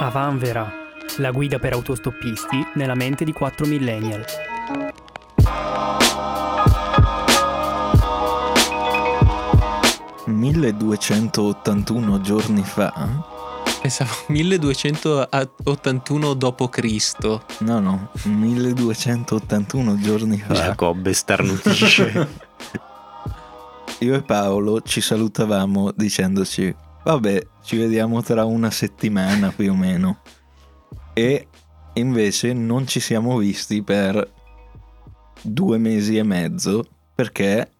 A Vanvera, la guida per autostoppisti nella mente di 4 millennial. «1281 giorni fa?» Pensavo 1281 dopo Cristo. No, 1281 giorni fa. Giacobbe starnutisce. Io e Paolo ci salutavamo dicendoci: vabbè, ci vediamo tra una settimana più o meno. E invece non ci siamo visti per 2 mesi e mezzo, perché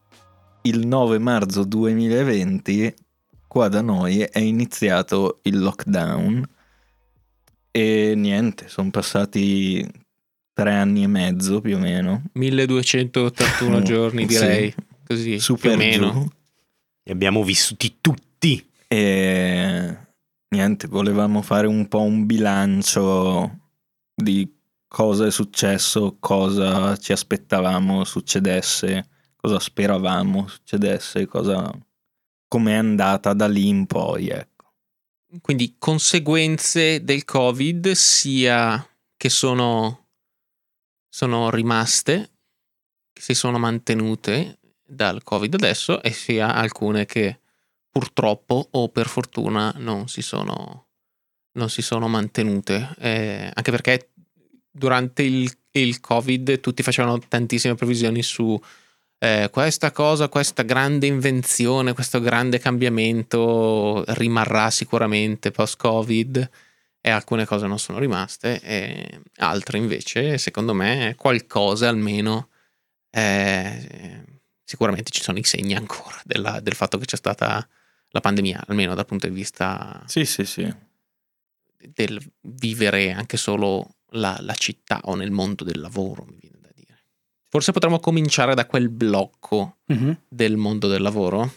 il 9 marzo 2020 qua da noi è iniziato il lockdown e niente, sono passati 3 anni e mezzo più o meno. 1281 giorni direi, sì, così super più o meno. Li abbiamo vissuti tutti. E niente, volevamo fare un po' un bilancio di cosa è successo, cosa ci aspettavamo succedesse, cosa speravamo succedesse, cosa... com'è andata da lì in poi, ecco. Quindi conseguenze del Covid, sia che sono rimaste, che si sono mantenute dal Covid adesso, e sia alcune che purtroppo o per fortuna non si sono mantenute, anche perché durante il Covid tutti facevano tantissime previsioni su questa cosa, questa grande invenzione, questo grande cambiamento rimarrà sicuramente post-Covid, e alcune cose non sono rimaste e altre invece, secondo me, qualcosa almeno, sicuramente ci sono i segni ancora del fatto che c'è stata la pandemia, almeno dal punto di vista sì. del vivere anche solo la città o nel mondo del lavoro, mi viene. Forse potremmo cominciare da quel blocco del mondo del lavoro,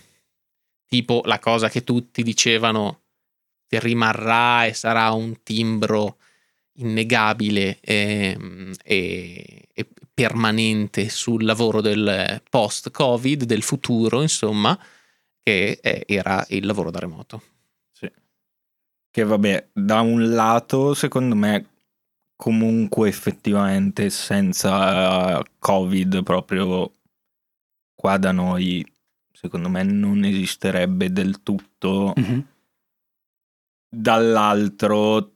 tipo la cosa che tutti dicevano che rimarrà e sarà un timbro innegabile e permanente sul lavoro del post-Covid, del futuro, insomma, che era il lavoro da remoto. Sì. Che vabbè, da un lato, secondo me, comunque effettivamente senza Covid proprio qua da noi secondo me non esisterebbe del tutto. Dall'altro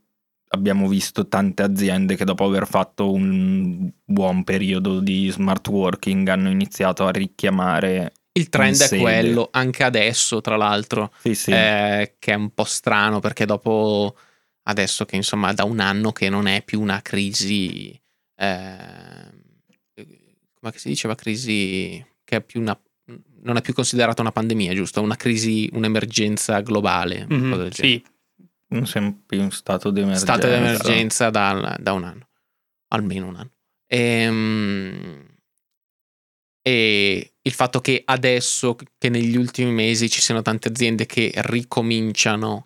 abbiamo visto tante aziende che dopo aver fatto un buon periodo di smart working hanno iniziato a richiamare il trend è quello anche adesso, tra l'altro, sì. Che è un po' strano perché dopo adesso che insomma da un anno che non è più una crisi, come si diceva, crisi che è più una, non è più considerata una pandemia, giusto? Una crisi, un'emergenza globale. Cosa del genere. Sì, non siamo più in stato di emergenza. Stato di emergenza da un anno, almeno un anno. E il fatto che adesso, che negli ultimi mesi ci siano tante aziende che ricominciano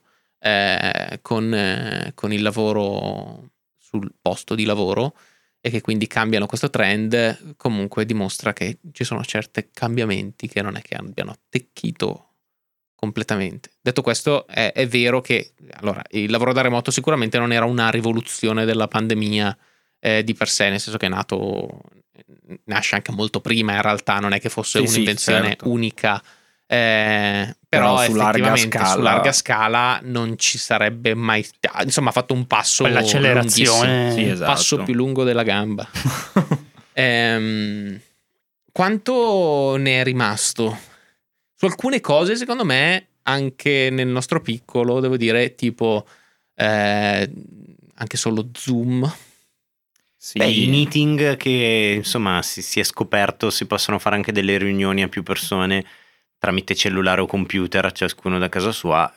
con il lavoro sul posto di lavoro e che quindi cambiano questo trend, comunque dimostra che ci sono certi cambiamenti che non è che abbiano attecchito completamente. Detto questo, è vero che allora il lavoro da remoto sicuramente non era una rivoluzione della pandemia di per sé, nel senso che nasce anche molto prima, in realtà non è che fosse un'invenzione certo. unica. Però effettivamente su larga scala non ci sarebbe mai, insomma, ha fatto un passo, l'accelerazione, sì, esatto. Passo più lungo della gamba. Quanto ne è rimasto? Su alcune cose secondo me anche nel nostro piccolo, devo dire, tipo anche solo Zoom. Sì. Beh, i meeting che insomma si è scoperto si possono fare anche delle riunioni a più persone tramite cellulare o computer, ciascuno da casa sua,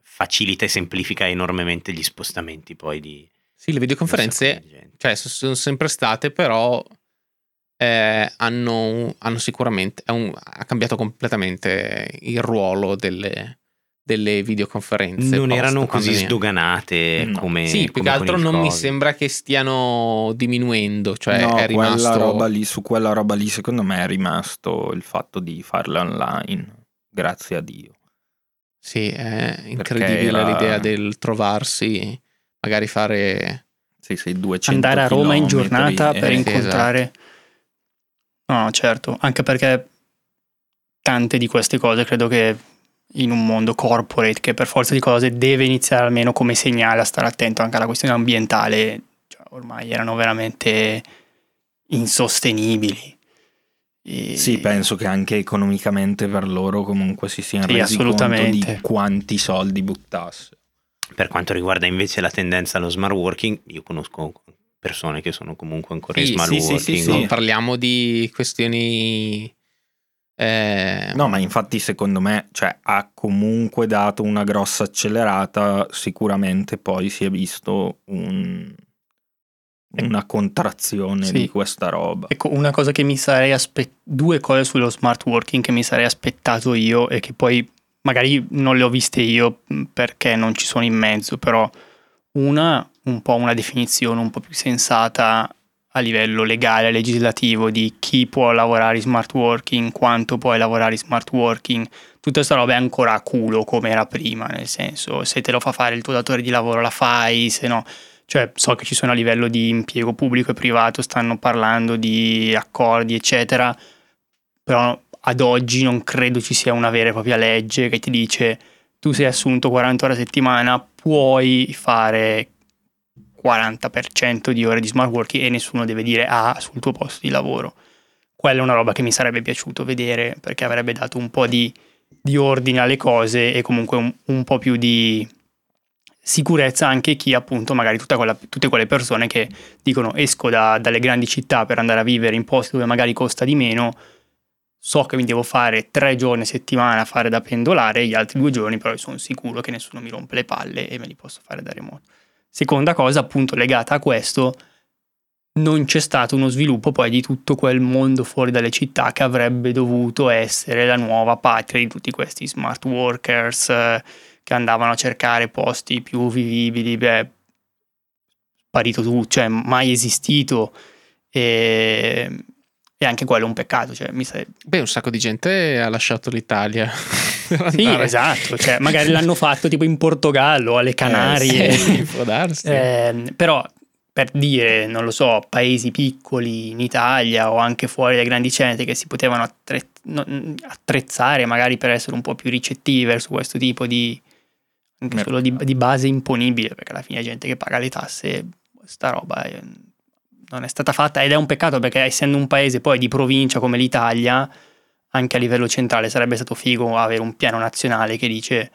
facilita e semplifica enormemente gli spostamenti poi di... Sì, le videoconferenze cioè sono sempre state, però hanno sicuramente... ha cambiato completamente il ruolo delle videoconferenze. Non erano così sdoganate come... Sì, più che altro non mi sembra che stiano diminuendo, cioè no, è rimasto... Su quella roba lì secondo me è rimasto il fatto di farla online, grazie a Dio. Sì, è incredibile l'idea del trovarsi magari fare sì, 200 andare a Roma in giornata per incontrare, esatto. No, certo, anche perché tante di queste cose credo che in un mondo corporate che per forza di cose deve iniziare almeno come segnale a stare attento anche alla questione ambientale, cioè, ormai erano veramente insostenibili. E... sì, penso che anche economicamente per loro comunque si siano resi assolutamente conto di quanti soldi buttasse. Per quanto riguarda invece la tendenza allo smart working, io conosco persone che sono comunque ancora in smart working. Sì. Parliamo di questioni... No, ma infatti secondo me, cioè, ha comunque dato una grossa accelerata, sicuramente poi si è visto una contrazione di questa roba. Ecco, una cosa che mi sarei due cose sullo smart working che mi sarei aspettato io e che poi magari non le ho viste io perché non ci sono in mezzo, però una definizione un po' più sensata a livello legale, legislativo, di chi può lavorare in smart working, quanto puoi lavorare in smart working. Tutta sta roba è ancora a culo come era prima, nel senso, se te lo fa fare il tuo datore di lavoro la fai, se no, cioè so che ci sono a livello di impiego pubblico e privato, stanno parlando di accordi eccetera, però ad oggi non credo ci sia una vera e propria legge che ti dice tu sei assunto 40 ore a settimana, puoi fare 40% di ore di smart working e nessuno deve dire sul tuo posto di lavoro. Quella è una roba che mi sarebbe piaciuto vedere perché avrebbe dato un po' di ordine alle cose e comunque un po' più di sicurezza anche chi appunto magari tutte quelle persone che dicono esco dalle grandi città per andare a vivere in posti dove magari costa di meno, so che mi devo fare 3 giorni a settimana a fare da pendolare, gli altri 2 giorni però sono sicuro che nessuno mi rompe le palle e me li posso fare da remoto. Seconda cosa, appunto, legata a questo, non c'è stato uno sviluppo poi di tutto quel mondo fuori dalle città che avrebbe dovuto essere la nuova patria di tutti questi smart workers che andavano a cercare posti più vivibili. Beh, sparito tutto, cioè mai esistito, e anche quello è un peccato. Cioè, un sacco di gente ha lasciato l'Italia. Sì, esatto, cioè, magari l'hanno fatto tipo in Portogallo, alle Canarie, sì, può darsi. Però per dire, non lo so, paesi piccoli in Italia o anche fuori dai grandi centri che si potevano attrezzare magari per essere un po' più ricettivi verso questo tipo di, anche solo di base imponibile, perché alla fine la gente che paga le tasse, sta roba non è stata fatta ed è un peccato perché essendo un paese poi di provincia come l'Italia, anche a livello centrale sarebbe stato figo avere un piano nazionale che dice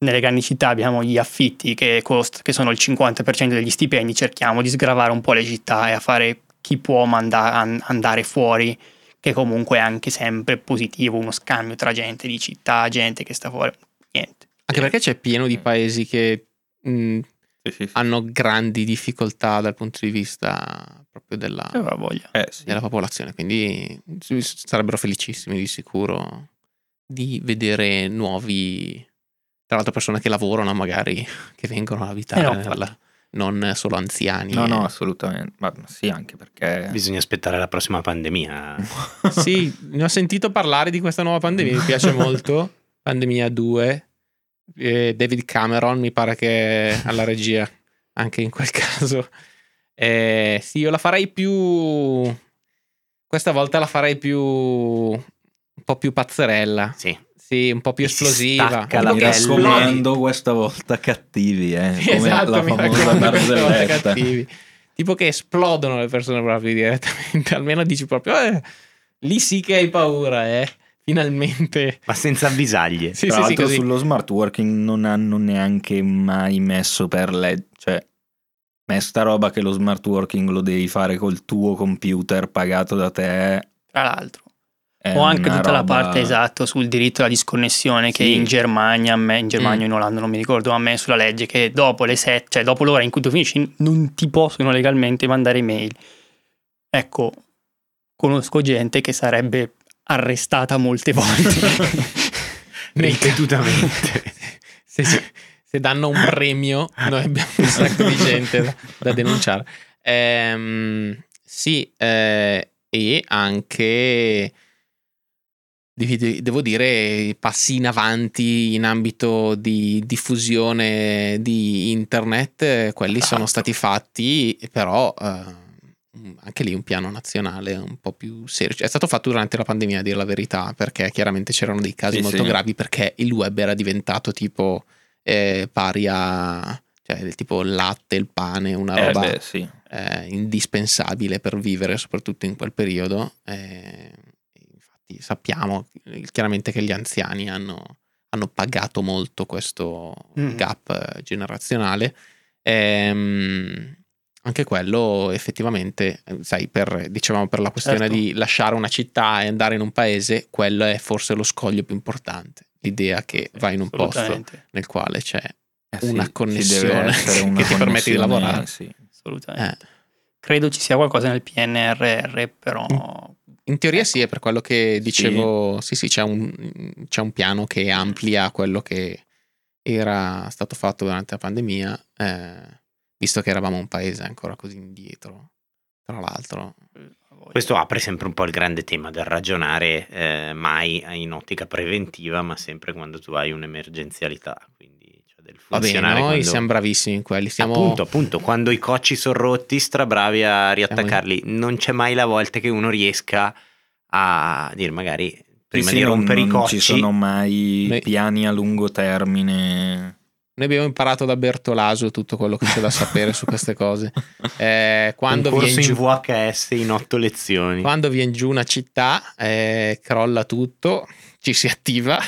nelle grandi città abbiamo gli affitti che sono il 50% degli stipendi, cerchiamo di sgravare un po' le città e a fare chi può andare fuori, che comunque è anche sempre positivo uno scambio tra gente di città, gente che sta fuori, niente. Anche perché c'è pieno di paesi che hanno grandi difficoltà dal punto di vista proprio della popolazione, quindi sarebbero felicissimi di sicuro di vedere nuovi, tra l'altro persone che lavorano magari, che vengono a abitare non solo anziani. No, assolutamente, ma sì, anche perché bisogna aspettare la prossima pandemia. Sì, ne ho sentito parlare di questa nuova pandemia, mi piace molto, pandemia 2. David Cameron mi pare che alla regia anche in quel caso, sì, io la farei più, questa volta la farei più un po' più pazzerella, sì un po' più esplosiva, mi raccomando questa volta cattivi, come esatto, la famosa barzelletta, tipo che esplodono le persone proprio direttamente, almeno dici proprio lì sì che hai paura, finalmente, ma senza avvisaglie. Sì, così. Sullo smart working non hanno neanche mai messo per legge, cioè ma sta roba che lo smart working lo devi fare col tuo computer pagato da te, tra l'altro, o anche tutta la parte sul diritto alla disconnessione che in Germania in Olanda non mi ricordo, a me sulla legge che dopo le 7, cioè dopo l'ora in cui tu finisci non ti possono legalmente mandare email. Ecco, conosco gente che sarebbe arrestata molte volte ripetutamente. se danno un premio noi abbiamo un sacco di gente da denunciare, e anche devo dire, passi in avanti in ambito di diffusione di internet, quelli sono stati fatti, però anche lì un piano nazionale un po' più serio. È stato fatto durante la pandemia, a dire la verità, perché chiaramente c'erano dei casi gravi, perché il web era diventato tipo pari a... cioè tipo il latte, il pane, una roba indispensabile per vivere, soprattutto in quel periodo. Infatti sappiamo chiaramente che gli anziani hanno pagato molto questo gap generazionale. Anche quello effettivamente, sai, per la questione di lasciare una città e andare in un paese, quello è forse lo scoglio più importante. L'idea che vai in un posto nel quale c'è una connessione che ti permette di lavorare. Sì, assolutamente. Credo ci sia qualcosa nel PNRR, però in teoria sì, è per quello che dicevo. Sì, c'è un piano che amplia quello che era stato fatto durante la pandemia, visto che eravamo un paese ancora così indietro, tra l'altro. Questo apre sempre un po' il grande tema del ragionare mai in ottica preventiva, ma sempre quando tu hai un'emergenzialità, quindi del funzionare. Vabbè, noi siamo bravissimi in quelli, siamo... appunto quando i cocci sono rotti, strabravi a riattaccarli. Non c'è mai la volta che uno riesca a dire, magari prima di rompere i cocci, non ci sono mai piani a lungo termine. Noi abbiamo imparato da Bertolaso tutto quello che c'è da sapere su queste cose. Quando un corso in VHS in 8 lezioni. Quando viene giù una città, crolla tutto, ci si attiva.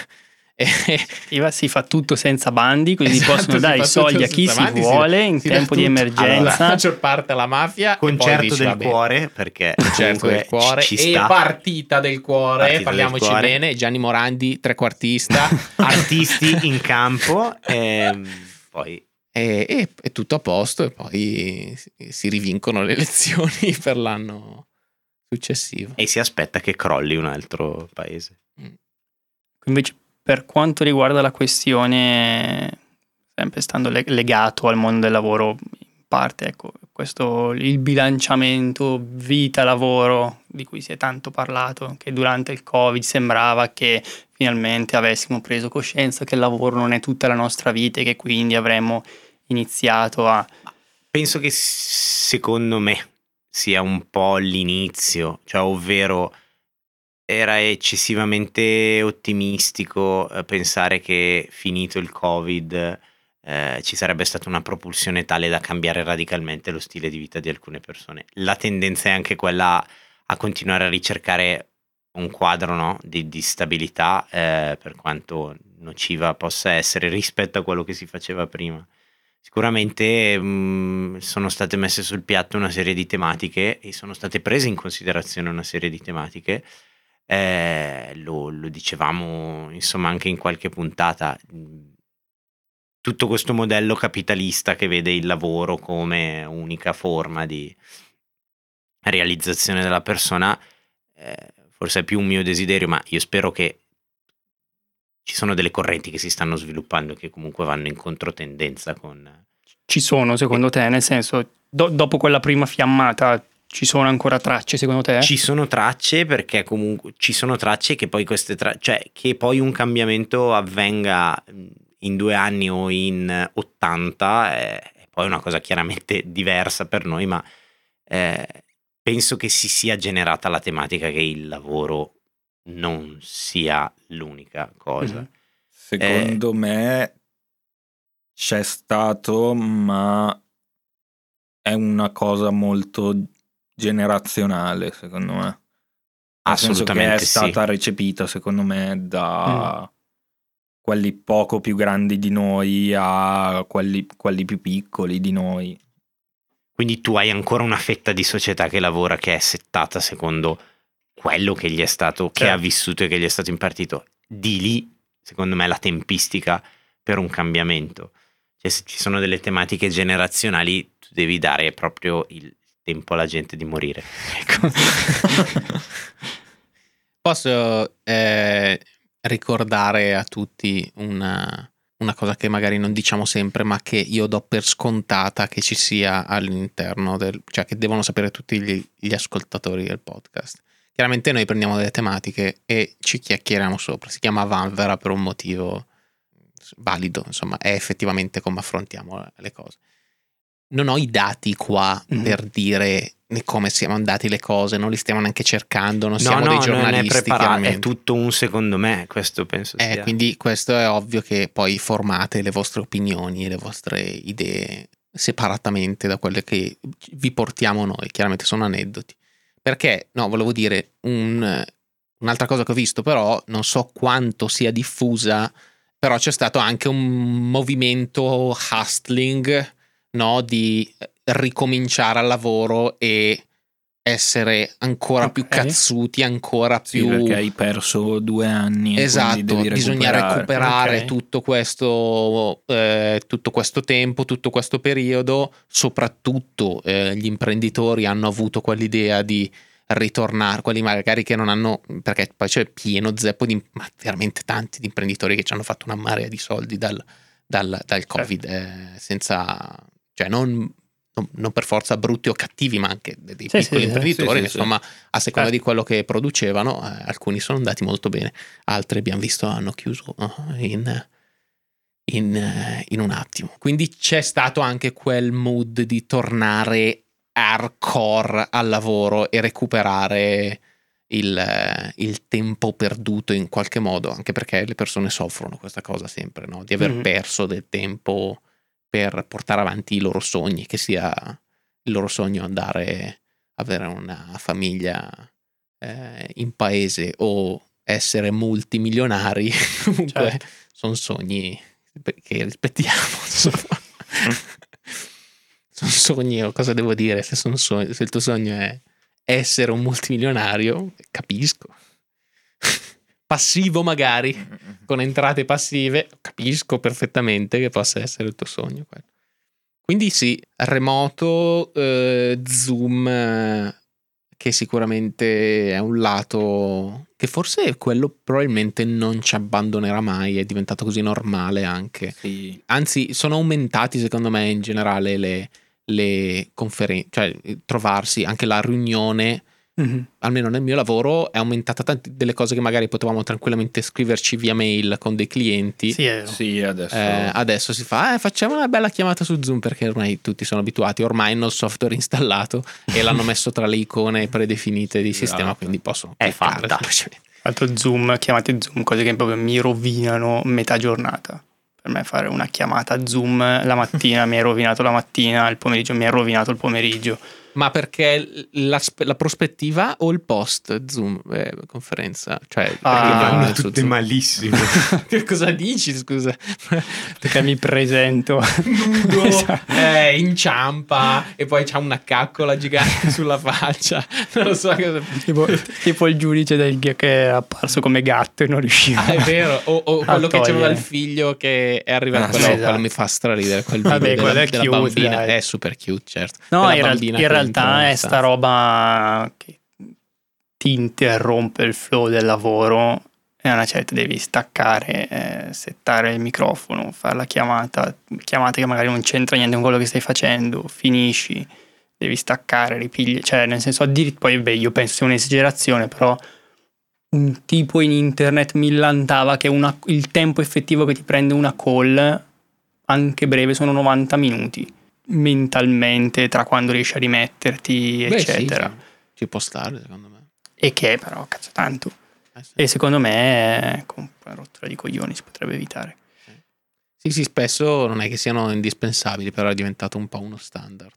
Si fa tutto senza bandi, quindi possono dare i soldi a chi si vuole in tempo di emergenza. Allora, la maggior parte alla mafia, concerto del cuore, perché concerto del cuore e partita del cuore, parliamoci del cuore. Bene, Gianni Morandi trequartista, artisti in campo, poi è tutto a posto, e poi si rivincono le elezioni per l'anno successivo e si aspetta che crolli un altro paese. Invece, per quanto riguarda la questione, sempre stando legato al mondo del lavoro in parte, ecco, questo il bilanciamento vita-lavoro di cui si è tanto parlato, che durante il Covid sembrava che finalmente avessimo preso coscienza che il lavoro non è tutta la nostra vita e che quindi avremmo iniziato a... Penso che secondo me sia un po' l'inizio, cioè ovvero... Era eccessivamente ottimistico pensare che finito il Covid ci sarebbe stata una propulsione tale da cambiare radicalmente lo stile di vita di alcune persone. La tendenza è anche quella a continuare a ricercare un quadro, no? di stabilità, per quanto nociva possa essere rispetto a quello che si faceva prima. Sicuramente sono state messe sul piatto una serie di tematiche e sono state prese in considerazione una serie di tematiche. Lo dicevamo insomma anche in qualche puntata, tutto questo modello capitalista che vede il lavoro come unica forma di realizzazione della persona, forse è più un mio desiderio, ma io spero che ci sono delle correnti che si stanno sviluppando e che comunque vanno in controtendenza con... Ci sono, secondo te, nel senso dopo quella prima fiammata ci sono ancora tracce, secondo te? Ci sono tracce, perché comunque ci sono tracce che poi queste cioè che poi un cambiamento avvenga in 2 anni o in 80 è poi una cosa chiaramente diversa per noi, ma penso che si sia generata la tematica che il lavoro non sia l'unica cosa. Secondo me c'è stato, ma è una cosa molto generazionale, secondo me. Assolutamente, che è stata recepita, secondo me, da quelli poco più grandi di noi a quelli più piccoli di noi. Quindi tu hai ancora una fetta di società che lavora, che è settata secondo quello che gli è stato, che ha vissuto e che gli è stato impartito. Di lì, secondo me, la tempistica per un cambiamento. Cioè, se ci sono delle tematiche generazionali, tu devi dare proprio il tempo alla gente di morire, ecco. Posso ricordare a tutti una cosa che magari non diciamo sempre, ma che io do per scontata che ci sia all'interno del, cioè che devono sapere tutti gli ascoltatori del podcast, Chiaramente noi prendiamo delle tematiche e ci chiacchieriamo sopra. Si chiama Vanvera per un motivo valido, insomma, è effettivamente come affrontiamo le cose. Non ho i dati qua per dire come siamo andati le cose, non li stiamo neanche cercando, non siamo dei giornalisti. Non è preparato, è tutto un secondo me, questo penso sia. Quindi questo è ovvio che poi formate le vostre opinioni, le vostre idee separatamente da quelle che vi portiamo noi, chiaramente sono aneddoti. Perché, no, volevo dire, un'altra cosa che ho visto però, non so quanto sia diffusa, però c'è stato anche un movimento hustling, no, di ricominciare al lavoro e essere ancora più cazzuti, ancora più... Perché hai perso 2 anni. Esatto, devi bisogna recuperare tutto questo tempo, tutto questo periodo. Soprattutto gli imprenditori hanno avuto quell'idea di ritornare, quelli magari che non hanno, perché poi c'è pieno zeppo di, ma veramente tanti di imprenditori che ci hanno fatto una marea di soldi dal Covid, senza... Cioè non per forza brutti o cattivi, ma anche dei piccoli imprenditori, insomma, a seconda di quello che producevano, alcuni sono andati molto bene, altri abbiamo visto hanno chiuso in un attimo. Quindi c'è stato anche quel mood di tornare hardcore al lavoro e recuperare il tempo perduto in qualche modo, anche perché le persone soffrono questa cosa sempre, no? Di aver perso del tempo per portare avanti i loro sogni, che sia il loro sogno andare a avere una famiglia in paese o essere multimilionari, comunque sono sogni che rispettiamo, sono sogni, o cosa devo dire, se il tuo sogno è essere un multimilionario, capisco, passivo magari, con entrate passive, capisco perfettamente che possa essere il tuo sogno quello. Quindi sì, remoto, Zoom, che sicuramente è un lato che forse quello probabilmente non ci abbandonerà mai, è diventato così normale anche. Sì. Anzi, sono aumentati secondo me in generale le conferenze, cioè trovarsi, anche la riunione. Almeno nel mio lavoro è aumentata tante delle cose che magari potevamo tranquillamente scriverci via mail con dei clienti. Sì, adesso si fa facciamo una bella chiamata su Zoom, perché ormai tutti sono abituati, ormai hanno il software installato e l'hanno messo tra le icone predefinite di sistema, quindi possono farlo. Altro Zoom, chiamate Zoom, cose che proprio mi rovinano metà giornata. Per me fare una chiamata Zoom la mattina mi ha rovinato la mattina, il pomeriggio mi ha rovinato il pomeriggio. Ma perché la prospettiva o il post Zoom conferenza? Cioè, vanno tutte malissimo. Che cosa dici, scusa? Perché mi presento nudo, inciampa e poi c'ha una caccola gigante sulla faccia. Non lo so cosa. Tipo il giudice che è apparso come gatto e non riusciva. È vero, o quello che c'aveva il figlio che è arrivato. Quello mi fa straridere, quel video della bambina. Dai. È super cute, certo. No, in realtà è sta roba che ti interrompe il flow del lavoro e a una certa devi staccare, settare il microfono, fare la chiamata che magari non c'entra niente con quello che stai facendo, finisci, devi staccare, ripigli, cioè nel senso poi io penso sia un'esagerazione, però un tipo in internet mi millantava che il tempo effettivo che ti prende una call, anche breve, sono 90 minuti. Mentalmente, tra quando riesci a rimetterti eccetera, sì, ci può stare secondo me, e che però cazzo tanto e secondo me con una rottura di coglioni si potrebbe evitare. Sì, spesso non è che siano indispensabili, però è diventato un po' uno standard.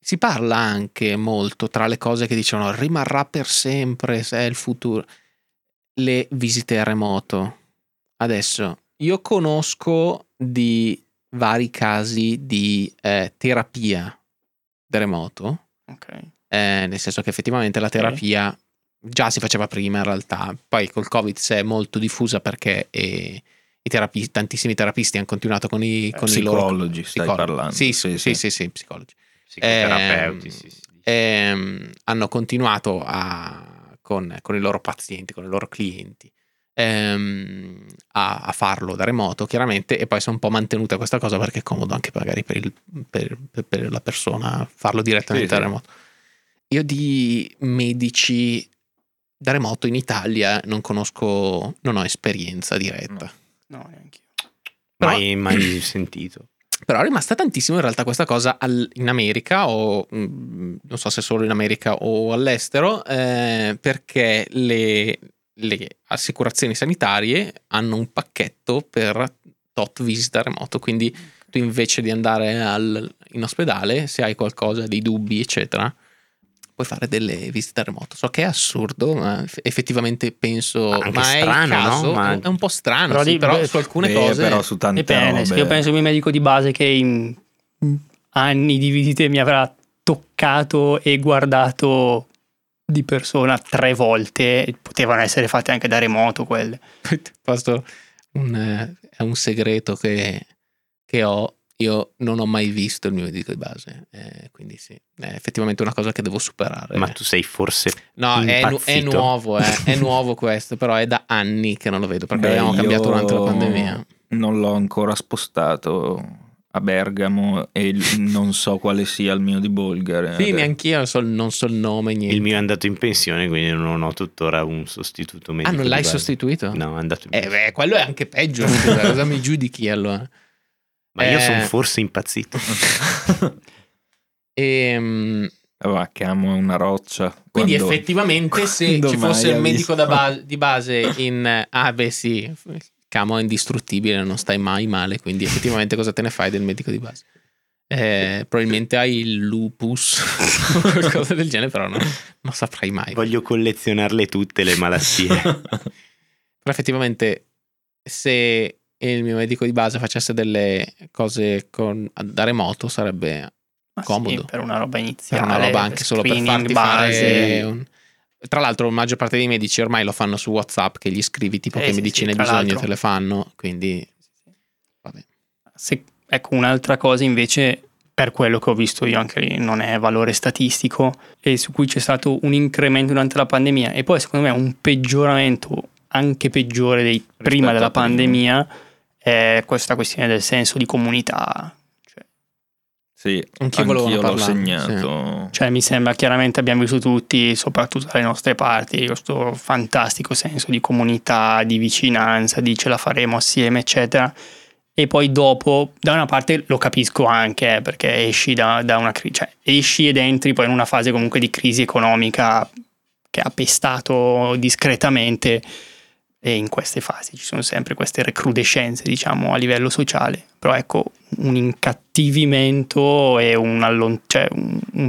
Si parla anche molto, tra le cose che dicevano rimarrà per sempre, se è il futuro, le visite a remoto. Adesso io conosco di vari casi di terapia da remoto, nel senso che effettivamente la terapia già si faceva prima in realtà, poi col Covid si è molto diffusa, perché tantissimi terapisti hanno continuato con i loro psicologi. Sì, psicologi, psicoterapeuti, hanno continuato con i loro pazienti, con i loro clienti, a farlo da remoto chiaramente, e poi si è un po' mantenuta questa cosa perché è comodo anche magari per la persona farlo direttamente da remoto. Io di medici Da remoto in Italia non conosco, non ho esperienza diretta. No, neanche io. Però, mai sentito. Però è rimasta tantissimo in realtà questa cosa in America, o non so se solo in America o all'estero, perché le assicurazioni sanitarie hanno un pacchetto per tot visita remoto, quindi tu invece di andare in ospedale, se hai qualcosa, dei dubbi eccetera, puoi fare delle visite remoto. So che è assurdo, ma effettivamente penso, ma è strano, caso, no? È un po' strano, però, sì, però su alcune cose, però su tante dipende, robe. Io penso che il mio medico di base, che in anni di visite mi avrà toccato e guardato di persona 3 volte, potevano essere fatte anche da remoto quelle. È un segreto che ho. Io non ho mai visto il mio medico di base, quindi sì, è effettivamente una cosa che devo superare. Ma tu sei forse impazzito. È nuovo, è nuovo questo, però è da anni che non lo vedo, perché abbiamo cambiato durante la pandemia. Non l'ho ancora spostato a Bergamo e non so quale sia il mio di Bolgare. Sì, neanch'io non so il nome, niente. Il mio è andato in pensione, quindi non ho tuttora un sostituto medico. Ah, non l'hai sostituito? No, è andato in pensione. Quello è anche peggio, scusa, cosa mi giudichi allora? Ma io sono forse impazzito. Cammo è una roccia. Quindi effettivamente se ci fosse il medico di base in... Ah beh sì, Cammo è indistruttibile, non stai mai male, quindi effettivamente cosa te ne fai del medico di base? Probabilmente hai il lupus o qualcosa del genere, però non saprai mai. Voglio collezionarle tutte le malattie. Però effettivamente se... e il mio medico di base facesse delle cose da remoto sarebbe comodo. Sì, per una roba iniziale. Per una roba anche solo per farti fare Tra l'altro la maggior parte dei medici ormai lo fanno su WhatsApp, che gli scrivi tipo che medicine hai bisogno e te le fanno, quindi vabbè. Ecco, un'altra cosa invece, per quello che ho visto io anche lì, non è valore statistico, e su cui c'è stato un incremento durante la pandemia e poi secondo me un peggioramento anche peggiore dei prima della pandemia, è questa questione del senso di comunità. Cioè, sì, anch'io l'ho segnato. Sì. Cioè, mi sembra chiaramente abbiamo vissuto tutti, soprattutto dalle nostre parti, questo fantastico senso di comunità, di vicinanza, di ce la faremo assieme, eccetera. E poi dopo, da una parte lo capisco anche, perché esci da una crisi, cioè esci ed entri poi in una fase comunque di crisi economica che ha pestato discretamente. E in queste fasi ci sono sempre queste recrudescenze, diciamo, a livello sociale. Però ecco, un incattivimento e un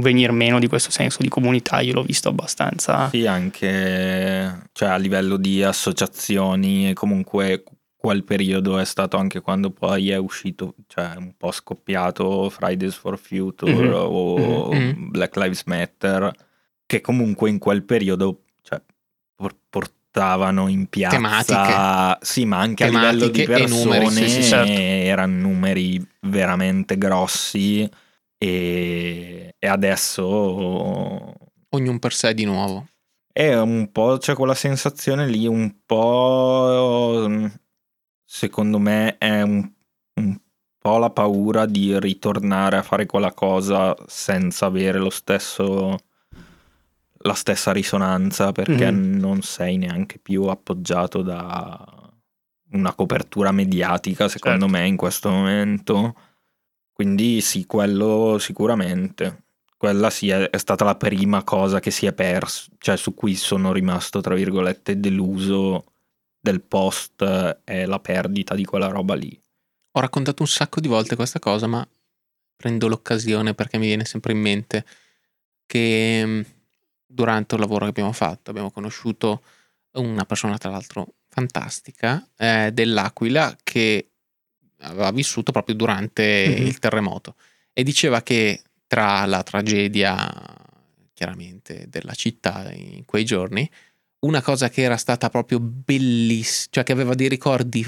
venir meno di questo senso di comunità io l'ho visto abbastanza. Sì, anche cioè, a livello di associazioni, e comunque quel periodo è stato anche quando poi è uscito, cioè un po' scoppiato Fridays for Future o Black Lives Matter, che comunque in quel periodo, cioè, portavano in piazza tematiche, sì, ma anche tematiche, a livello di persone, e numeri, sì, certo. Erano numeri veramente grossi, e adesso ognuno per sé di nuovo è un po', c'è quella sensazione lì, un po', secondo me è un po' la paura di ritornare a fare quella cosa senza avere lo stesso la stessa risonanza, perché non sei neanche più appoggiato da una copertura mediatica, secondo me, in questo momento. Quindi sì, quello sicuramente. Quella sì è stata la prima cosa che si è persa, cioè su cui sono rimasto, tra virgolette, deluso del post, è la perdita di quella roba lì. Ho raccontato un sacco di volte questa cosa, ma prendo l'occasione perché mi viene sempre in mente che... Durante il lavoro che abbiamo fatto abbiamo conosciuto una persona, tra l'altro fantastica, dell'Aquila, che aveva vissuto proprio durante il terremoto, e diceva che tra la tragedia chiaramente della città in quei giorni, una cosa che era stata proprio bellissima, cioè che aveva dei ricordi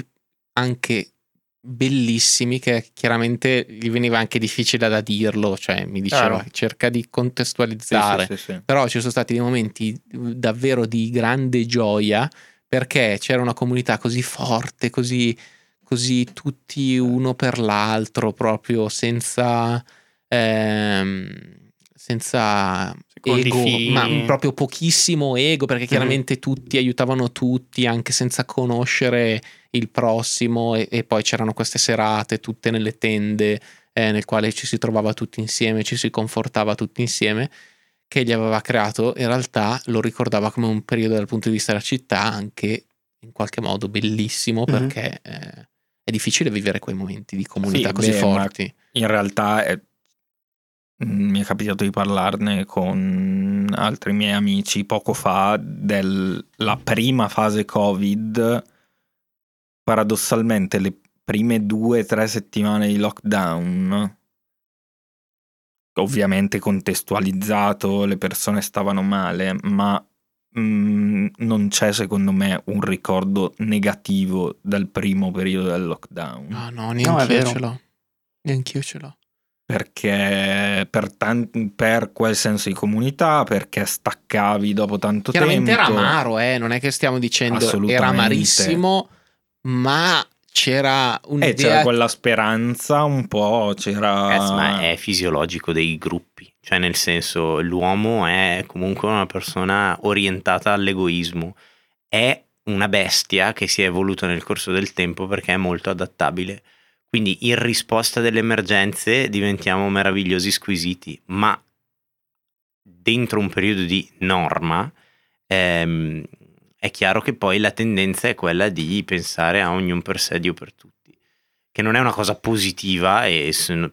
anche bellissimi, che chiaramente gli veniva anche difficile da dirlo, cioè mi diceva cerca di contestualizzare, sì. Però ci sono stati dei momenti davvero di grande gioia, perché c'era una comunità così forte, così tutti uno per l'altro, proprio senza senza ego, ma proprio pochissimo ego, perché chiaramente tutti aiutavano tutti anche senza conoscere il prossimo, e poi c'erano queste serate tutte nelle tende nel quale ci si trovava tutti insieme, ci si confortava tutti insieme, che gli aveva creato, in realtà lo ricordava come un periodo dal punto di vista della città anche in qualche modo bellissimo, perché è difficile vivere quei momenti di comunità forti. In realtà mi è capitato di parlarne con altri miei amici poco fa della prima fase Covid. Paradossalmente le prime 2-3 settimane di lockdown, ovviamente contestualizzato, le persone stavano male, ma non c'è secondo me un ricordo negativo dal primo periodo del lockdown. No, neanch'io ce l'ho. Perché per quel senso di comunità, perché staccavi dopo tanto tempo. Chiaramente era amaro, non è che stiamo dicendo era amarissimo, ma c'era un'idea, c'era quella speranza un po', ma è fisiologico dei gruppi, cioè nel senso l'uomo è comunque una persona orientata all'egoismo, è una bestia che si è evoluta nel corso del tempo perché è molto adattabile, quindi in risposta delle emergenze diventiamo meravigliosi squisiti, ma dentro un periodo di norma è chiaro che poi la tendenza è quella di pensare a ognuno per sé, Dio per tutti, che non è una cosa positiva,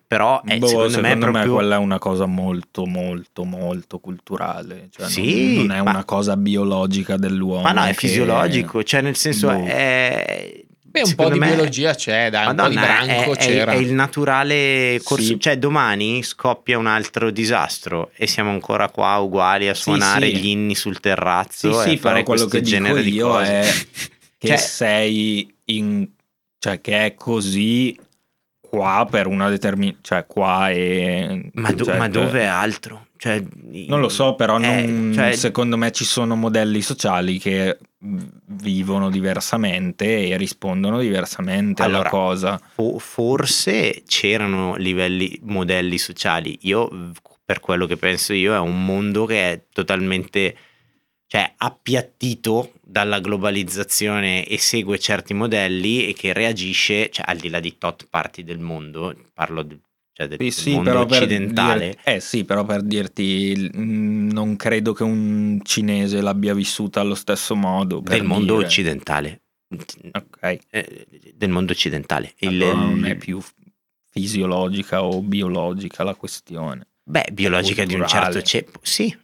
però è, secondo me quella è una cosa molto molto molto culturale, cioè sì, non è una cosa biologica dell'uomo, ma no, è fisiologico, cioè nel senso un po' di biologia c'è, dai, un po' di branco c'era, è il naturale corso, sì. Cioè domani scoppia un altro disastro e siamo ancora qua uguali a suonare gli inni sul terrazzo e fare quello che genere dico io di cose. Che è così qua per una determinata, cioè qua e ma dove è altro? Cioè, non lo so, però secondo me ci sono modelli sociali che vivono diversamente e rispondono diversamente alla cosa. Forse c'erano modelli sociali. Io, per quello che penso io, è un mondo che è totalmente appiattito dalla globalizzazione e segue certi modelli e che reagisce, al di là di tot parti del mondo, parlo di mondo occidentale. Però per dirti, non credo che un cinese l'abbia vissuta allo stesso modo. Mondo occidentale. Ok. Del mondo occidentale. Allora non è più fisiologica o biologica la questione. Biologica culturale. Di un certo ceppo. Sì,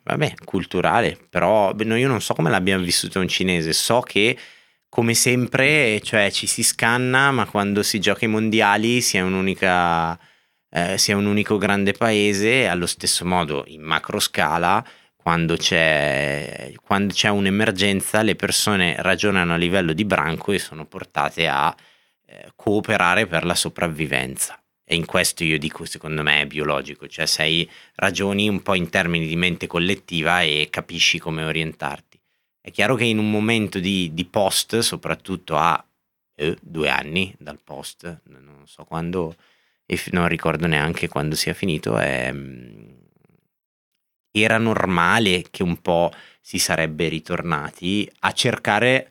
culturale. Però io non so come l'abbiamo vissuta un cinese. So che, come sempre, ci si scanna, ma quando si gioca i mondiali si è un'unica... sia un unico grande paese. Allo stesso modo in macro scala, quando c'è un'emergenza, le persone ragionano a livello di branco e sono portate a cooperare per la sopravvivenza, e in questo io dico secondo me è biologico, ragioni un po' in termini di mente collettiva e capisci come orientarti. È chiaro che in un momento di post, soprattutto a 2 anni dal post, non so quando, e non ricordo neanche quando sia finito, era normale che un po' si sarebbe ritornati a cercare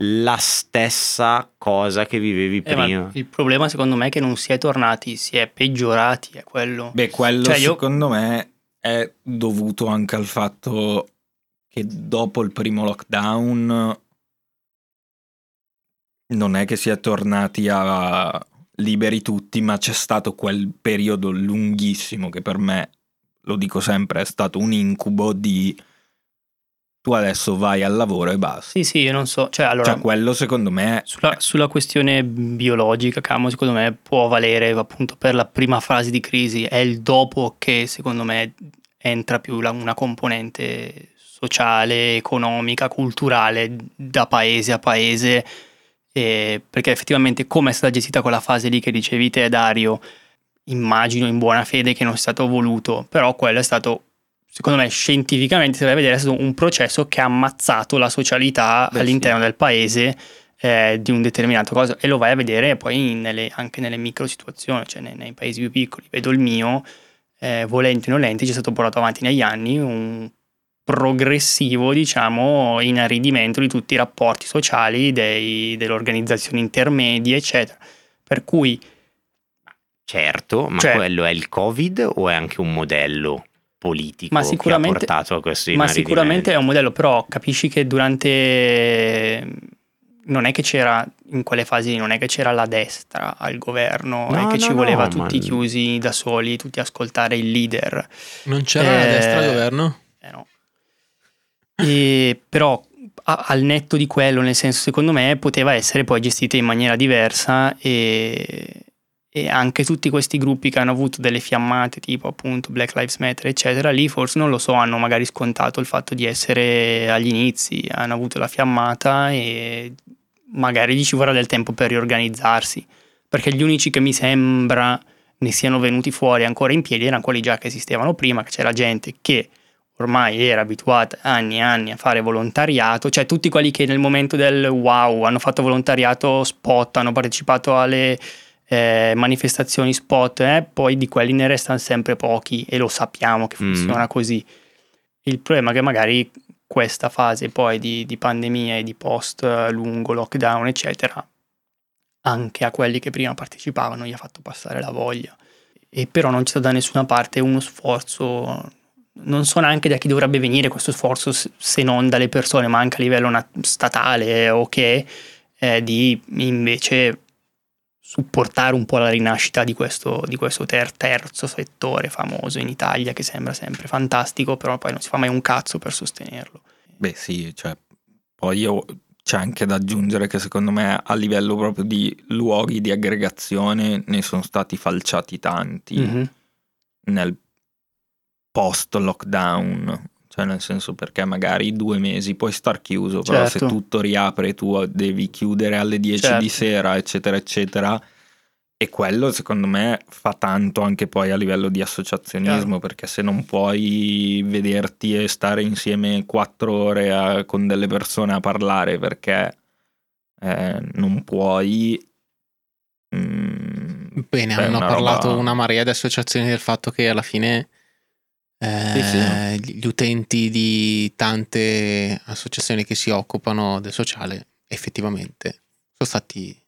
la stessa cosa che vivevi prima. Il problema secondo me è che non si è tornati, si è peggiorati, è quello. Secondo me è dovuto anche al fatto che dopo il primo lockdown non è che si è tornati a liberi tutti, ma c'è stato quel periodo lunghissimo che per me, lo dico sempre, è stato un incubo di tu adesso vai al lavoro e basta. Sì, io non so, quello secondo me sulla questione biologica, Cammo, secondo me può valere appunto per la prima fase di crisi, è il dopo che secondo me entra più una componente sociale, economica, culturale, da paese a paese. Perché effettivamente come è stata gestita quella fase lì che dicevi te, Dario, immagino in buona fede che non sia stato voluto, però quello è stato, secondo me scientificamente, se vai a vedere, è stato un processo che ha ammazzato la socialità all'interno del paese di un determinato cosa, e lo vai a vedere poi anche nelle micro situazioni, nei paesi più piccoli. Vedo il mio volenti o nolenti, ci è stato portato avanti negli anni un progressivo, diciamo, inaridimento di tutti i rapporti sociali, delle organizzazioni intermedie, eccetera. Per cui... Certo, ma quello è il Covid o è anche un modello politico che ha portato a questo inaridimento? Ma sicuramente è un modello, però capisci che durante... Non è che c'era, in quelle fasi non è che c'era la destra al governo, no, è che no, ci voleva tutti chiusi da soli, tutti ascoltare il leader. Non c'era la destra al governo? No. E, però al netto di quello, nel senso, secondo me poteva essere poi gestita in maniera diversa e anche tutti questi gruppi che hanno avuto delle fiammate, tipo appunto Black Lives Matter, eccetera, lì forse non lo so, hanno magari scontato il fatto di essere agli inizi, hanno avuto la fiammata e magari gli ci vorrà del tempo per riorganizzarsi, perché gli unici che mi sembra ne siano venuti fuori ancora in piedi erano quelli già che esistevano prima, che c'era gente che ormai era abituata anni e anni a fare volontariato, cioè tutti quelli che nel momento del wow hanno fatto volontariato spot, hanno partecipato alle manifestazioni spot, poi di quelli ne restano sempre pochi e lo sappiamo che funziona così. Il problema è che magari questa fase poi di pandemia e di post lungo lockdown eccetera anche a quelli che prima partecipavano gli ha fatto passare la voglia, e però non c'è stato da nessuna parte uno sforzo. Non so neanche da chi dovrebbe venire questo sforzo, se non dalle persone, ma anche a livello statale o che di invece supportare un po' la rinascita di questo terzo settore famoso in Italia, che sembra sempre fantastico, però poi non si fa mai un cazzo per sostenerlo. Beh sì, cioè, poi c'è anche da aggiungere che secondo me a livello proprio di luoghi di aggregazione ne sono stati falciati tanti nel post lockdown, cioè nel senso, perché magari 2 mesi puoi star chiuso, però se tutto riapre tu devi chiudere alle 10 di sera eccetera eccetera, e quello secondo me fa tanto anche poi a livello di associazionismo, perché se non puoi vederti e stare insieme 4 ore con delle persone a parlare perché non puoi... Bene, hanno parlato una marea di associazioni del fatto che alla fine... Gli utenti di tante associazioni che si occupano del sociale effettivamente sono stati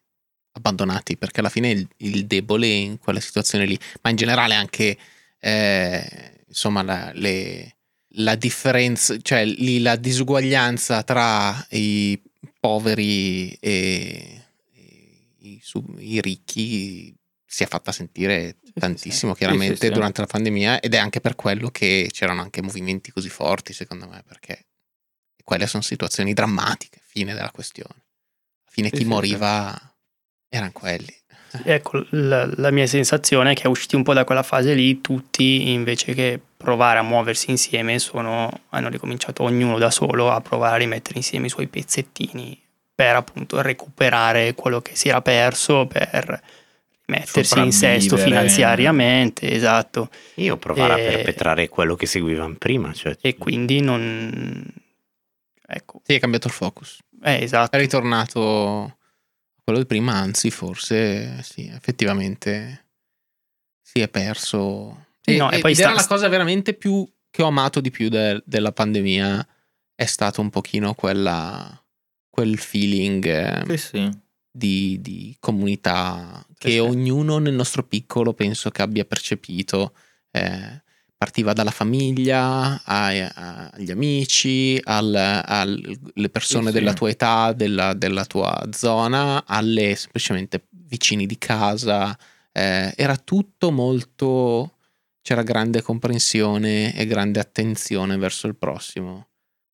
abbandonati, perché alla fine il debole in quella situazione lì, ma in generale anche insomma la differenza, cioè lì la disuguaglianza tra i poveri e i ricchi si è fatta sentire tantissimo, chiaramente, durante la pandemia, ed è anche per quello che c'erano anche movimenti così forti, secondo me, perché quelle sono situazioni drammatiche, fine della questione. Fine chi moriva erano quelli. Ecco, la mia sensazione è che usciti un po' da quella fase lì, tutti invece che provare a muoversi insieme hanno ricominciato ognuno da solo a provare a rimettere insieme i suoi pezzettini per appunto recuperare quello che si era perso, per mettersi in sesto finanziariamente, esatto. Io provare a perpetrare quello che seguivano prima, cioè. E quindi non... Ecco. Sì, è cambiato il focus. Esatto. È ritornato a quello di prima, anzi forse sì, effettivamente si è perso. Era la cosa veramente più che ho amato di più della pandemia, è stato un pochino quel feeling di comunità che ognuno nel nostro piccolo penso che abbia percepito, partiva dalla famiglia agli amici, alle persone della tua età, della tua zona, alle semplicemente vicini di casa, era tutto molto, c'era grande comprensione e grande attenzione verso il prossimo,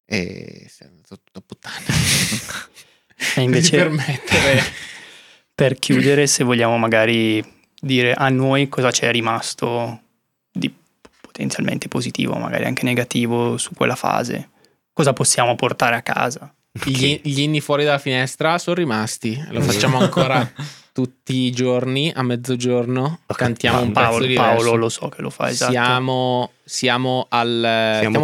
e si è andato tutto a puttana. E invece per chiudere, se vogliamo magari dire a noi cosa c'è rimasto di potenzialmente positivo, magari anche negativo, su quella fase, cosa possiamo portare a casa. Gli inni fuori dalla finestra sono rimasti, lo facciamo ancora tutti i giorni a mezzogiorno, cantiamo un pezzo di Paolo, lo so che lo fa, esatto. Stiamo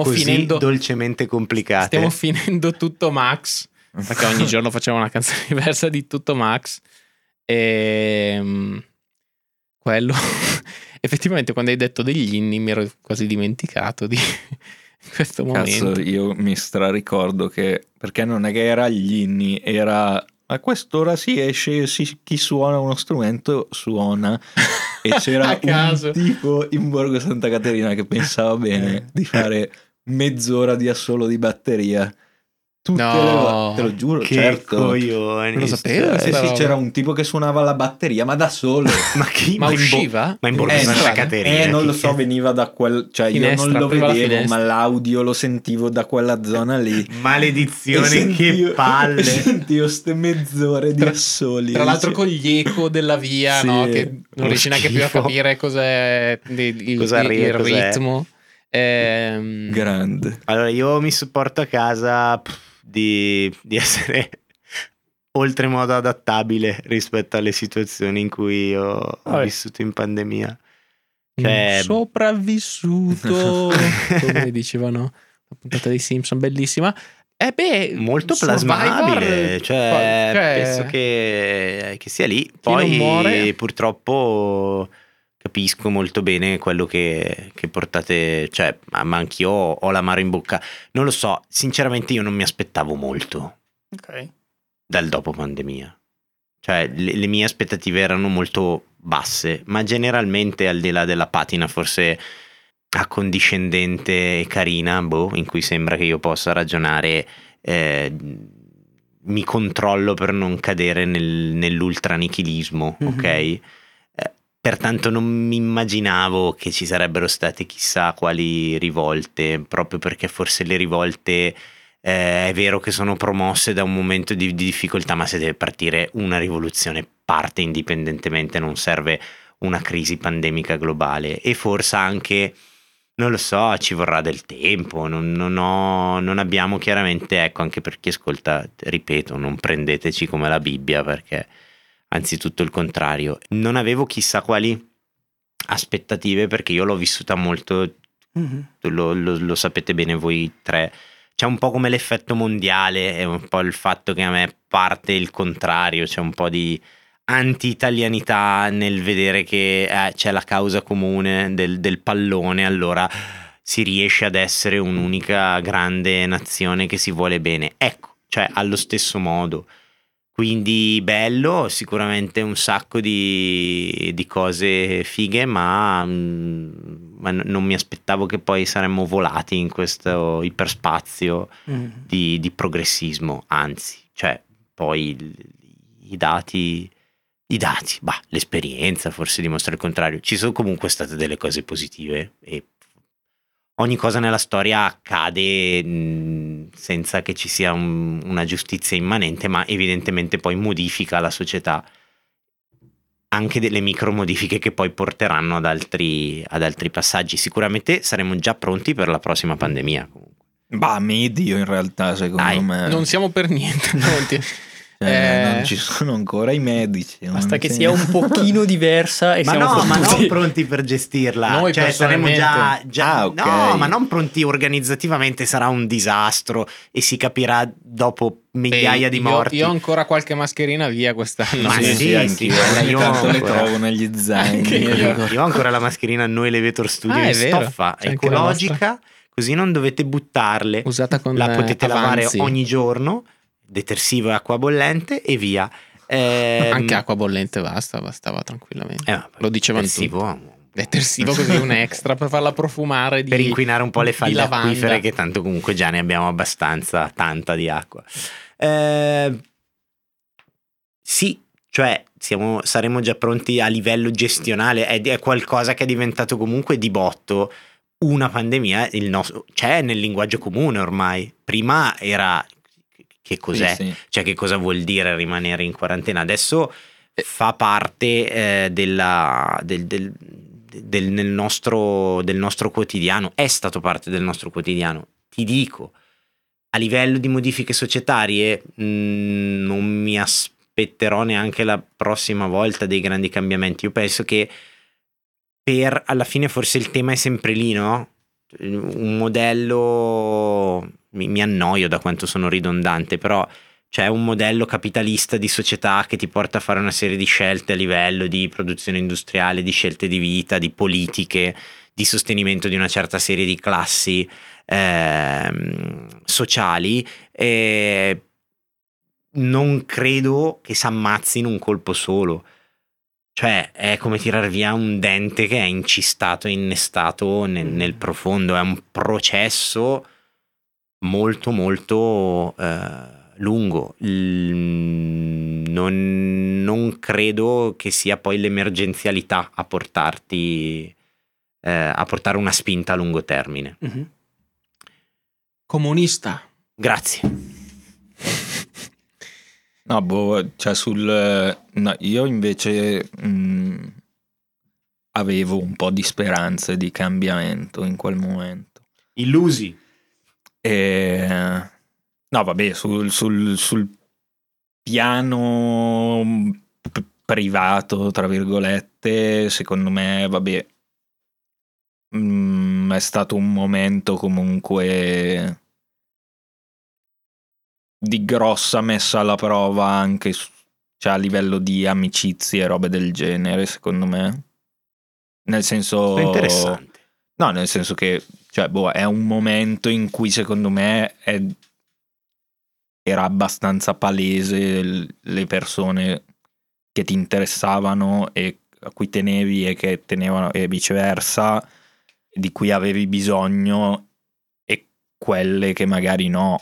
così finendo, dolcemente complicate, stiamo finendo tutto Max, perché ogni giorno facciamo una canzone diversa di tutto Max, e quello effettivamente quando hai detto degli inni mi ero quasi dimenticato di questo momento. Cazzo, io mi straricordo che, perché non è che era gli inni, era a quest'ora si esce, chi suona uno strumento suona, e c'era un tipo in Borgo Santa Caterina che pensava bene di fare mezz'ora di assolo di batteria tutte le, te lo giuro, che certo coglioni, lo sapevo, sì, c'era un tipo che suonava la batteria ma da solo. Ma chi? Ma usciva? Ma in Borgo Santa Caterina, non lo so, veniva da quel, cioè finestra, io non lo vedevo ma l'audio lo sentivo da quella zona lì. Maledizione, sentivo, che palle, sentivo ste mezz'ore di assoli, tra l'altro con gli eco della via, sì, no, che non riesci neanche più a capire cos'è il ritmo. Grande. Allora io mi supporto a casa di essere oltremodo adattabile rispetto alle situazioni in cui ho vissuto in pandemia, cioè... sopravvissuto come dicevano la puntata dei Simpson, bellissima. Beh, molto plasmabile, cioè penso che sia lì. Poi purtroppo capisco molto bene quello che portate, cioè, ma anch'io ho l'amaro in bocca. Non lo so, sinceramente io non mi aspettavo molto dal dopo pandemia. Cioè, le mie aspettative erano molto basse, ma generalmente al di là della patina forse accondiscendente e carina, in cui sembra che io possa ragionare, mi controllo per non cadere nell'ultranichilismo, ok? Pertanto non mi immaginavo che ci sarebbero state chissà quali rivolte, proprio perché forse le rivolte è vero che sono promosse da un momento di difficoltà, ma se deve partire una rivoluzione parte indipendentemente, non serve una crisi pandemica globale. E forse anche, non lo so, ci vorrà del tempo, non abbiamo chiaramente, ecco, anche per chi ascolta, ripeto, non prendeteci come la Bibbia, perché... anzi tutto il contrario, non avevo chissà quali aspettative, perché io l'ho vissuta molto, lo sapete bene voi tre, c'è un po' come l'effetto mondiale, è un po' il fatto che a me parte il contrario, c'è un po' di anti-italianità nel vedere che c'è la causa comune del pallone, allora si riesce ad essere un'unica grande nazione che si vuole bene, ecco, cioè allo stesso modo. Quindi bello, sicuramente un sacco di cose fighe, ma non mi aspettavo che poi saremmo volati in questo iperspazio di progressismo, anzi, cioè poi i dati, l'esperienza forse dimostra il contrario, ci sono comunque state delle cose positive e ogni cosa nella storia accade senza che ci sia una giustizia immanente, ma evidentemente poi modifica la società, anche delle micro modifiche che poi porteranno ad altri passaggi. Sicuramente saremo già pronti per la prossima pandemia. Medio in realtà, secondo me. Non siamo per niente pronti. Non ci sono ancora i medici, basta che sia un pochino diversa e ma non pronti per gestirla. Noi cioè saremo già okay. No, ma non pronti organizzativamente, sarà un disastro e si capirà dopo migliaia di morti. Io ho ancora qualche mascherina via quest'anno, ma sì, io le trovo negli zaini, io ho ancora la mascherina Noi Levetor Studio in stoffa ecologica, così non dovete buttarle, usata con la potete lavare ogni giorno, detersivo e acqua bollente e via. Anche acqua bollente bastava tranquillamente, lo dicevano tutti. Detersivo così un extra per farla profumare, per inquinare un po' le falde acquifere, che tanto comunque già ne abbiamo abbastanza, tanta di acqua. Sì, cioè saremo già pronti a livello gestionale, è qualcosa che è diventato comunque di botto una pandemia, c'è nel linguaggio comune ormai. Prima era... che cos'è? Sì. Cioè che cosa vuol dire rimanere in quarantena? Adesso fa parte del nostro quotidiano, è stato parte del nostro quotidiano. Ti dico, a livello di modifiche societarie non mi aspetterò neanche la prossima volta dei grandi cambiamenti. Io penso che alla fine forse il tema è sempre lì, no? Un modello... mi annoio da quanto sono ridondante, però C'è un modello capitalista di società che ti porta a fare una serie di scelte a livello di produzione industriale, di scelte di vita, di politiche, di sostenimento di una certa serie di classi sociali. E non credo che si ammazzi in un colpo solo. Cioè è come tirar via un dente che è incistato e innestato nel profondo. È un processo molto molto lungo. Non credo che sia poi l'emergenzialità a portarti a portare una spinta a lungo termine. Mm-hmm. Comunista. Grazie. No, boh, cioè no, io invece avevo un po' di speranze di cambiamento in quel momento. Illusi? No, vabbè, sul piano privato, tra virgolette, secondo me, vabbè, è stato un momento comunque di grossa messa alla prova anche cioè a livello di amicizie e robe del genere, secondo me, nel senso interessante. No, nel senso che cioè, boh, è un momento in cui secondo me era abbastanza palese le persone che ti interessavano e a cui tenevi e che tenevano e viceversa, di cui avevi bisogno e quelle che magari no.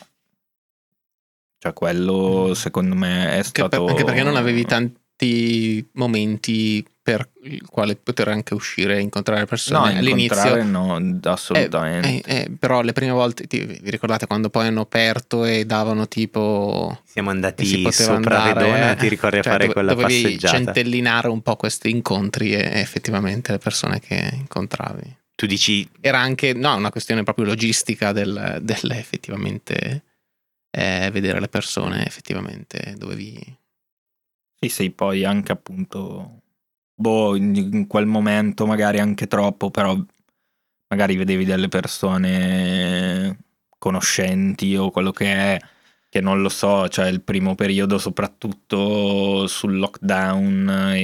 Cioè quello secondo me è stato... Anche perché non avevi tanti momenti per il quale poter anche uscire e incontrare persone. No, all'inizio no, assolutamente. Però le prime volte, vi ricordate quando poi hanno aperto e davano tipo... Siamo andati sopra Redona, ti ricordi, cioè, a fare quella passeggiata. Dovevi centellinare un po' questi incontri e effettivamente le persone che incontravi. Tu dici... Era anche una questione proprio logistica dell'effettivamente... vedere le persone effettivamente dovevi. Sì, sei poi anche appunto in quel momento magari anche troppo, però magari vedevi delle persone conoscenti o quello che è, che non lo so, cioè il primo periodo soprattutto sul lockdown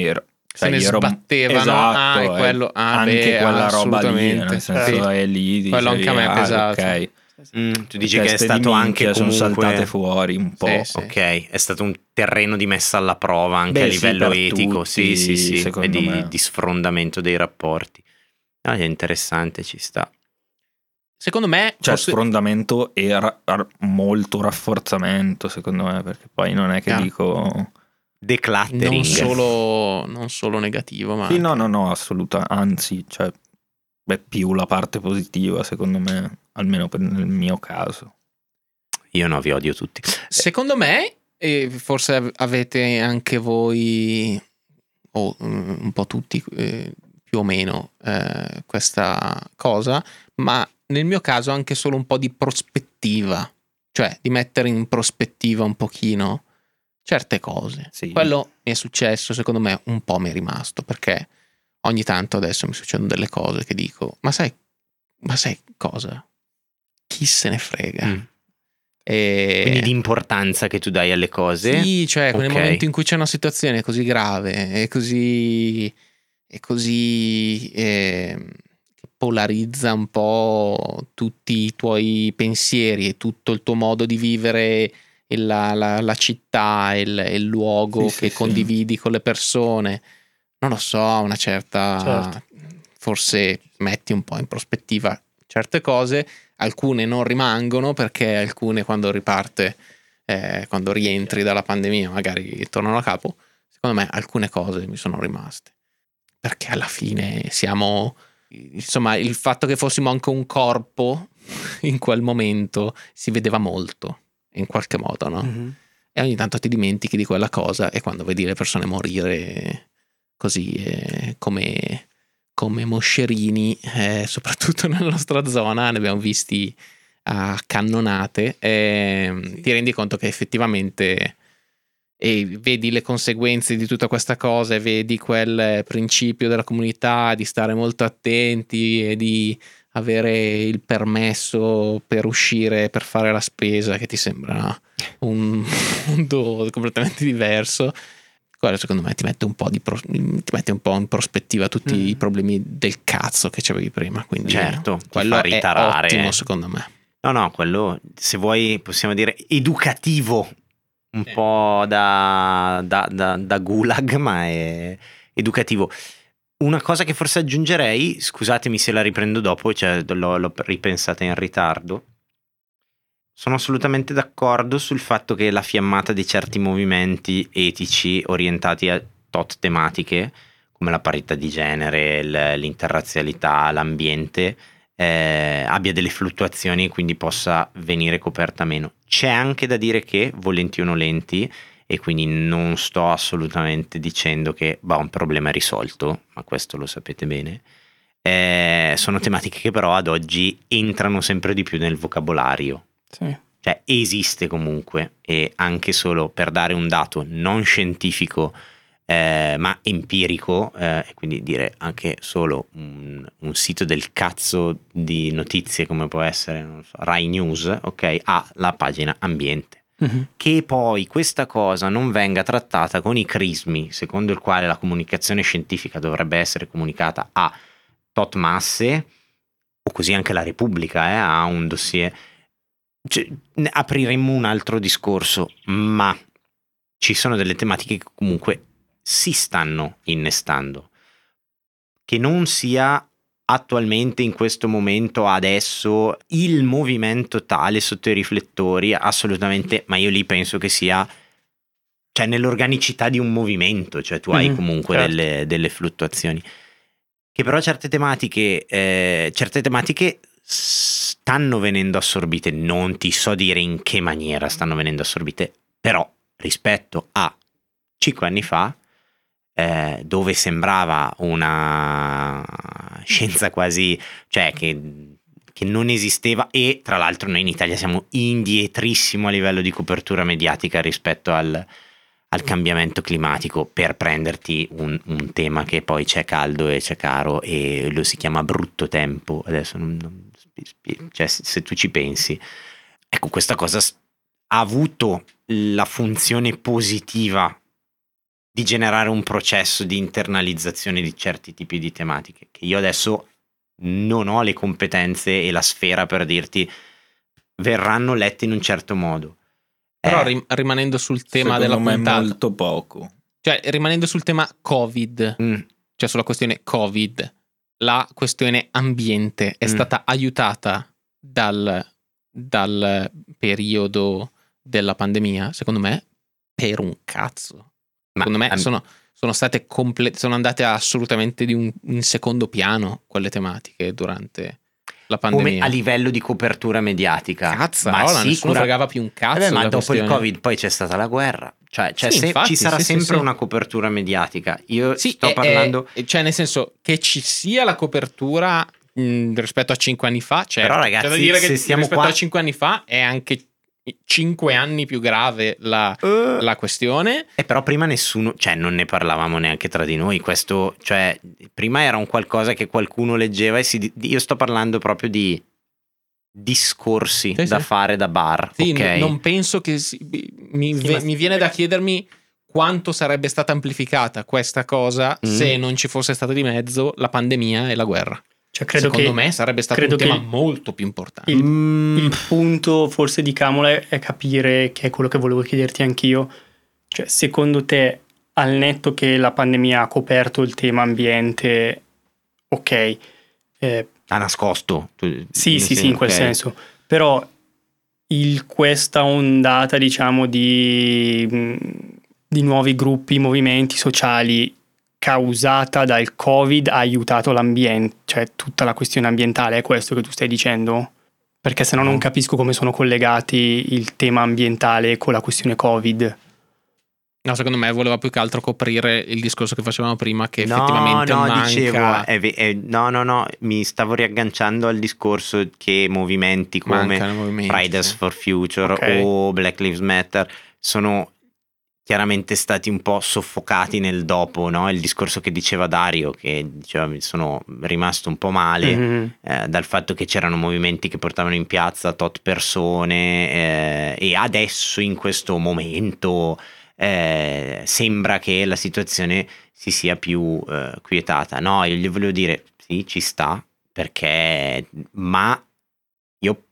se ne sbattevano, esatto, e quello anche quella roba lì, nel senso è lì dicevi, quello anche a me è pesato. Okay. Tu dici che è stato anche comunque... sono saltate fuori un po', sì. Ok, è stato un terreno di messa alla prova anche a livello etico, tutti, sì, e di sfrondamento dei rapporti. È interessante, ci sta. Secondo me sfrondamento e molto rafforzamento, secondo me, perché poi non è che dico decluttering, non solo negativo, ma sì, no, assoluta, anzi, cioè più la parte positiva, secondo me, almeno nel mio caso. Io vi odio tutti. Secondo me, e forse avete anche voi, o un po' tutti più o meno, questa cosa, ma nel mio caso anche solo un po' di prospettiva, cioè di mettere in prospettiva un pochino certe cose. Sì. Quello mi è successo, secondo me un po' mi è rimasto, perché ogni tanto adesso mi succedono delle cose che dico, ma sai cosa? Chi se ne frega? Mm. Quindi l'importanza che tu dai alle cose. Sì, cioè nel momento in cui c'è una situazione così grave e così che polarizza un po' tutti i tuoi pensieri e tutto il tuo modo di vivere e la città e il luogo che condividi con le persone. Non lo so, una certa... Certo. Forse metti un po' in prospettiva certe cose, alcune non rimangono perché alcune quando riparte, quando rientri dalla pandemia magari tornano a capo. Secondo me alcune cose mi sono rimaste, perché alla fine siamo... Insomma, il fatto che fossimo anche un corpo in quel momento si vedeva molto, in qualche modo, no? Mm-hmm. E ogni tanto ti dimentichi di quella cosa e quando vedi le persone morire... così come moscerini, soprattutto nella nostra zona ne abbiamo visti a cannonate, ti rendi conto che effettivamente vedi le conseguenze di tutta questa cosa e vedi quel principio della comunità di stare molto attenti e di avere il permesso per uscire, per fare la spesa, che ti sembra un mondo completamente diverso, quello secondo me ti mette un po' in prospettiva tutti i problemi del cazzo che c'avevi prima, quindi certo, quello è ottimo secondo me. No, quello, se vuoi, possiamo dire educativo, un po' da gulag, ma è educativo. Una cosa che forse aggiungerei, scusatemi se la riprendo dopo, cioè l'ho ripensata in ritardo, sono assolutamente d'accordo sul fatto che la fiammata di certi movimenti etici orientati a tot tematiche, come la parità di genere, l'interrazzialità, l'ambiente, abbia delle fluttuazioni e quindi possa venire coperta meno. C'è anche da dire che, volenti o nolenti, e quindi non sto assolutamente dicendo che un problema è risolto, ma questo lo sapete bene, sono tematiche che però ad oggi entrano sempre di più nel vocabolario, sì. Cioè esiste comunque, e anche solo per dare un dato non scientifico ma empirico, quindi dire anche solo un sito del cazzo di notizie come può essere Rai News, ok, ha la pagina ambiente. Uh-huh. Che poi questa cosa non venga trattata con i crismi secondo il quale la comunicazione scientifica dovrebbe essere comunicata a tot masse, o così anche la Repubblica ha un dossier, cioè, apriremmo un altro discorso, ma ci sono delle tematiche che comunque si stanno innestando, che non sia attualmente, in questo momento, adesso, il movimento tale sotto i riflettori, assolutamente, ma io lì penso che sia, cioè, nell'organicità di un movimento, cioè tu hai comunque certo delle fluttuazioni, che però certe tematiche stanno venendo assorbite, non ti so dire in che maniera stanno venendo assorbite, però rispetto a 5 anni fa, dove sembrava una scienza quasi, cioè che non esisteva, e tra l'altro noi in Italia siamo indietrissimo a livello di copertura mediatica rispetto al cambiamento climatico, per prenderti un tema che poi c'è caldo e c'è caro, e lo si chiama brutto tempo adesso, cioè, se tu ci pensi, ecco, questa cosa ha avuto la funzione positiva di generare un processo di internalizzazione di certi tipi di tematiche, che io adesso non ho le competenze e la sfera per dirti verranno lette in un certo modo. Però rimanendo sul tema della puntata, molto poco. Cioè, rimanendo sul tema Covid, cioè sulla questione Covid, la questione ambiente è stata aiutata dal periodo della pandemia, secondo me, per un cazzo. Secondo me sono andate assolutamente in secondo piano quelle tematiche durante la pandemia. Come a livello di copertura mediatica. Cazzo, nessuno fregava più un cazzo. Ma dopo il Covid poi c'è stata la guerra. Cioè sì, infatti, ci sarà sempre una copertura mediatica. Io sto parlando... Cioè, nel senso, che ci sia la copertura rispetto a 5 anni fa, certo. Però ragazzi, da dire che rispetto a 5 anni fa è anche... 5 anni più grave la questione. E però prima nessuno, cioè non ne parlavamo neanche tra di noi, questo, cioè prima era un qualcosa che qualcuno leggeva io sto parlando proprio di discorsi fare da bar, sì, okay? Non penso che mi viene da chiedermi quanto sarebbe stata amplificata questa cosa se non ci fosse stata di mezzo la pandemia e la guerra. Cioè, secondo me sarebbe stato un tema molto più importante. Il punto forse di Cammo è capire, che è quello che volevo chiederti anch'io, cioè secondo te, al netto che la pandemia ha coperto il tema ambiente, ok, ha nascosto, sì, in quel senso, però questa ondata, diciamo, di nuovi gruppi, movimenti sociali causata dal Covid ha aiutato l'ambiente, cioè tutta la questione ambientale, è questo che tu stai dicendo? Perché sennò non capisco come sono collegati il tema ambientale con la questione Covid. No, secondo me voleva più che altro coprire il discorso che facevamo prima, che effettivamente manca. No, mi stavo riagganciando al discorso che movimenti come Fridays for Future o Black Lives Matter sono chiaramente stati un po' soffocati nel dopo, no? Il discorso che diceva Dario, che diceva mi sono rimasto un po' male dal fatto che c'erano movimenti che portavano in piazza tot persone e adesso in questo momento sembra che la situazione si sia più quietata. No, io gli volevo dire sì, ci sta, perché ma io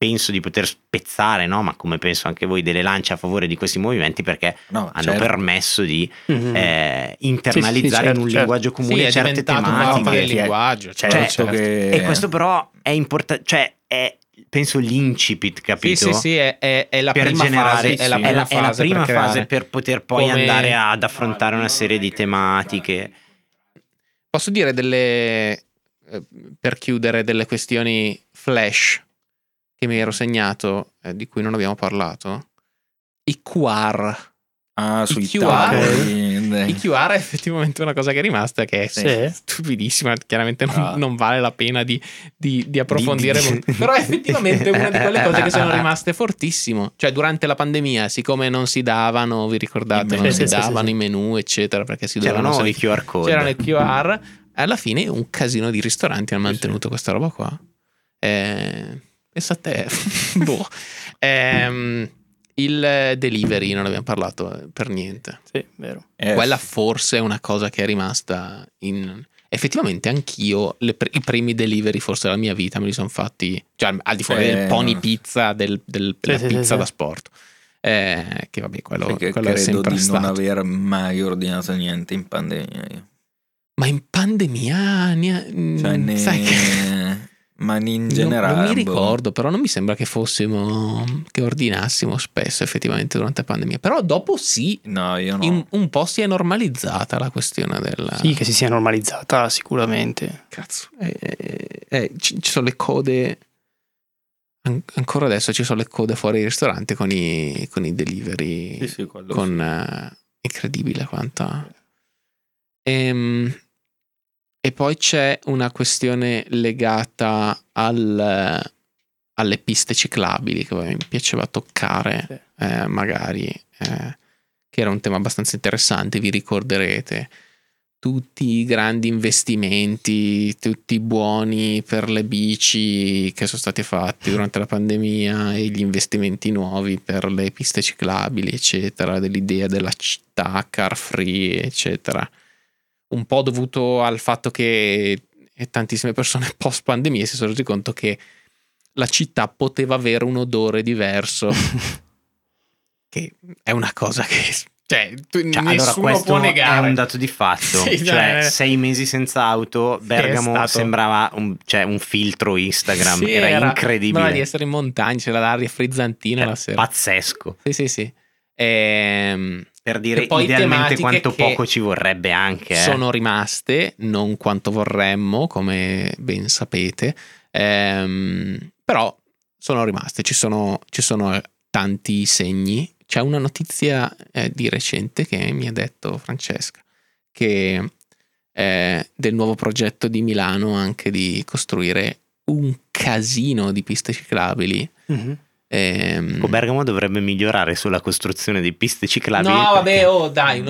penso di poter spezzare, no? Ma come penso anche voi, delle lance a favore di questi movimenti, perché hanno permesso di internalizzare in un linguaggio comune certe tematiche. Certo. E questo però è importante, cioè è, penso, l'incipit, capito? Sì, è la prima fase. È la prima fase per poter poi andare ad affrontare una serie di tematiche. Posso dire delle, per chiudere, delle questioni flash che mi ero segnato, di cui non abbiamo parlato, i QR. I QR è effettivamente una cosa che è rimasta, che è stupidissima, chiaramente non vale la pena di approfondire molto. Però è effettivamente una di quelle cose che sono rimaste fortissimo, cioè durante la pandemia, siccome non si davano, vi ricordate, non si davano i menu eccetera, perché si davano i QR code, c'erano i QR, alla fine un casino di ristoranti hanno mantenuto questa roba qua. Pensa a te. Il delivery non abbiamo parlato per niente. Sì, vero. Quella forse è una cosa che è rimasta in... Effettivamente anch'io i primi delivery forse della mia vita me li sono fatti, cioè al di fuori del Pony Pizza, della pizza da sport, che vabbè, quello è sempre stato. Non aver mai ordinato niente in pandemia io. Ma in pandemia sai che... Ma in generale non mi ricordo, però non mi sembra che ordinassimo spesso effettivamente durante la pandemia. Però dopo un po' si è normalizzata la questione della... Sì, che si sia normalizzata sicuramente. Cazzo, ci sono le code ancora adesso, ci sono le code fuori ai ristoranti con i delivery. Incredibile quanta... E poi c'è una questione legata alle piste ciclabili che mi piaceva toccare, che era un tema abbastanza interessante. Vi ricorderete tutti i grandi investimenti, tutti i buoni per le bici che sono stati fatti durante la pandemia e gli investimenti nuovi per le piste ciclabili, eccetera, dell'idea della città car free, eccetera. Un po' dovuto al fatto che tantissime persone post pandemia si sono resi conto che la città poteva avere un odore diverso, che è una cosa che nessuno può negare. Questo è un dato di fatto. Sì, cioè 6 mesi senza auto, Bergamo sembrava un filtro Instagram, sì, era incredibile. Ma di essere in montagna, c'era l'aria frizzantina la sera. Pazzesco. Sì. Per dire poi idealmente quanto poco ci vorrebbe anche. Sono rimaste, non quanto vorremmo, come ben sapete, però sono rimaste, ci sono tanti segni. C'è una notizia di recente che mi ha detto Francesca, che del nuovo progetto di Milano anche di costruire un casino di piste ciclabili. Mm-hmm. Bergamo dovrebbe migliorare sulla costruzione di piste ciclabili. No, perché...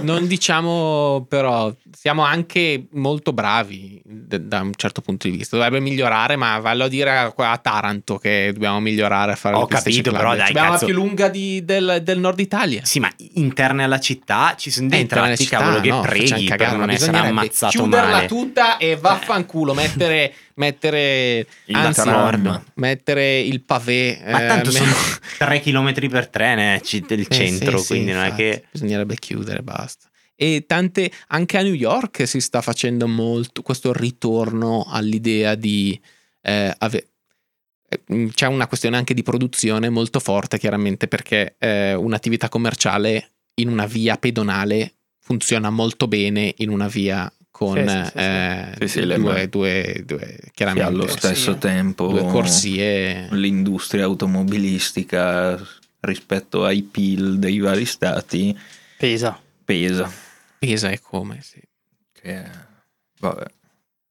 non diciamo, però siamo anche molto bravi da un certo punto di vista. Dovrebbe migliorare, ma vallo a dire a Taranto che dobbiamo migliorare a fare le piste ciclabili. Però abbiamo la più lunga del nord Italia. Sì, ma interne alla città ci sono dei tratti, cavolo, che preghi per non essere ammazzato male. Chiuderla tutta e vaffanculo, mettere il pavé. Ma tanto sono 3 km per 3 il centro, quindi non è che bisognerebbe chiudere, basta. E tante, anche a New York si sta facendo molto questo ritorno all'idea di c'è una questione anche di produzione molto forte, chiaramente, perché un'attività commerciale in una via pedonale funziona molto bene in una via con due chiaramente allo stesso tempo due corsie. L'industria automobilistica rispetto ai PIL dei vari stati pesa e come vabbè.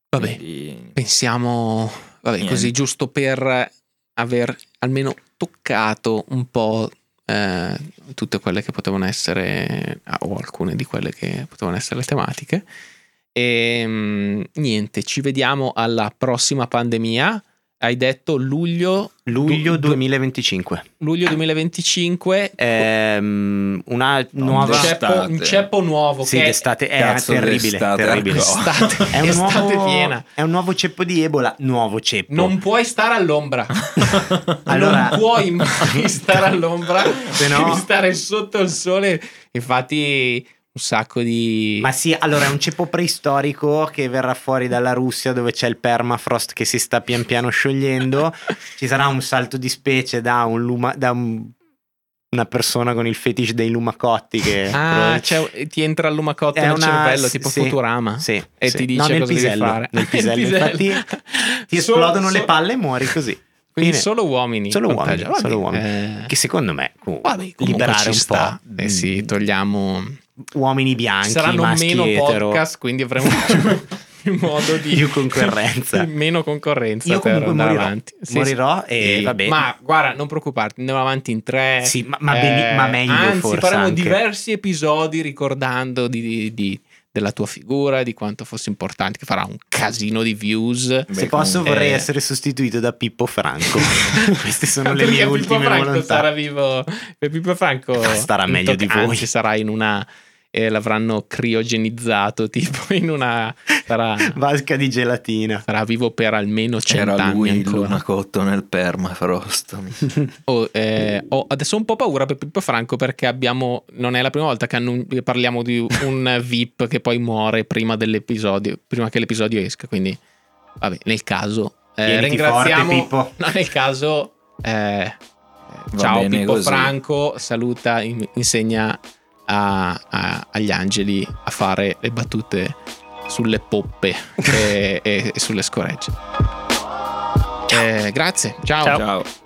Quindi... pensiamo così, giusto per aver almeno toccato un po' tutte quelle che potevano essere, o alcune di quelle che potevano essere le tematiche. E niente, ci vediamo alla prossima pandemia. Hai detto luglio 2025. Luglio 2025. Una nuova ceppo, un ceppo nuovo. Sì, che d'estate è terribile. Terribile. Estate, è un nuovo, piena. È un nuovo ceppo di Ebola. Nuovo ceppo. Non puoi stare all'ombra. Allora, non puoi mai stare all'ombra. Se no, devi stare sotto il sole. Infatti, un sacco di... Ma sì, allora è un ceppo preistorico che verrà fuori dalla Russia, dove c'è il permafrost che si sta pian piano sciogliendo. Ci sarà un salto di specie da una persona con il fetish dei lumacotti che... Ah, cioè, ti entra il lumacotto nel cervello, tipo sì, Futurama. Sì, e sì, ti dice cosa devi fare. Nel pisello, infatti ti esplodono le palle e muori così. Quindi solo uomini. Che secondo me liberare un po'. Sì, togliamo uomini bianchi, saranno maschi, meno etero. Podcast, quindi avremo più modo di più concorrenza, meno concorrenza. Io per comunque andare avanti morirò e va bene. Ma guarda, non preoccuparti, andiamo avanti in tre. Sì, ma meglio, anzi, forse faremo anche diversi episodi ricordando della tua figura, di quanto fosse importante, che farà un casino di views. Se posso vorrei essere sostituito da Pippo Franco. Queste sono le mie ultime volontà. Sarà vivo per Pippo Franco, starà meglio di voi. Anzi, sarà in una l'avranno criogenizzato, tipo in una vasca di gelatina. Sarà vivo per almeno 100 anni. Era lui lunacotto nel permafrost. Adesso ho un po' paura per Pippo Franco, perché non è la prima volta che parliamo di un VIP che poi muore prima che l'episodio esca. Quindi vabbè, nel caso ringraziamo forte, Pippo. No, nel caso ciao Pippo così. Franco saluta, insegna agli angeli a fare le battute sulle poppe e sulle scoregge. Grazie, ciao.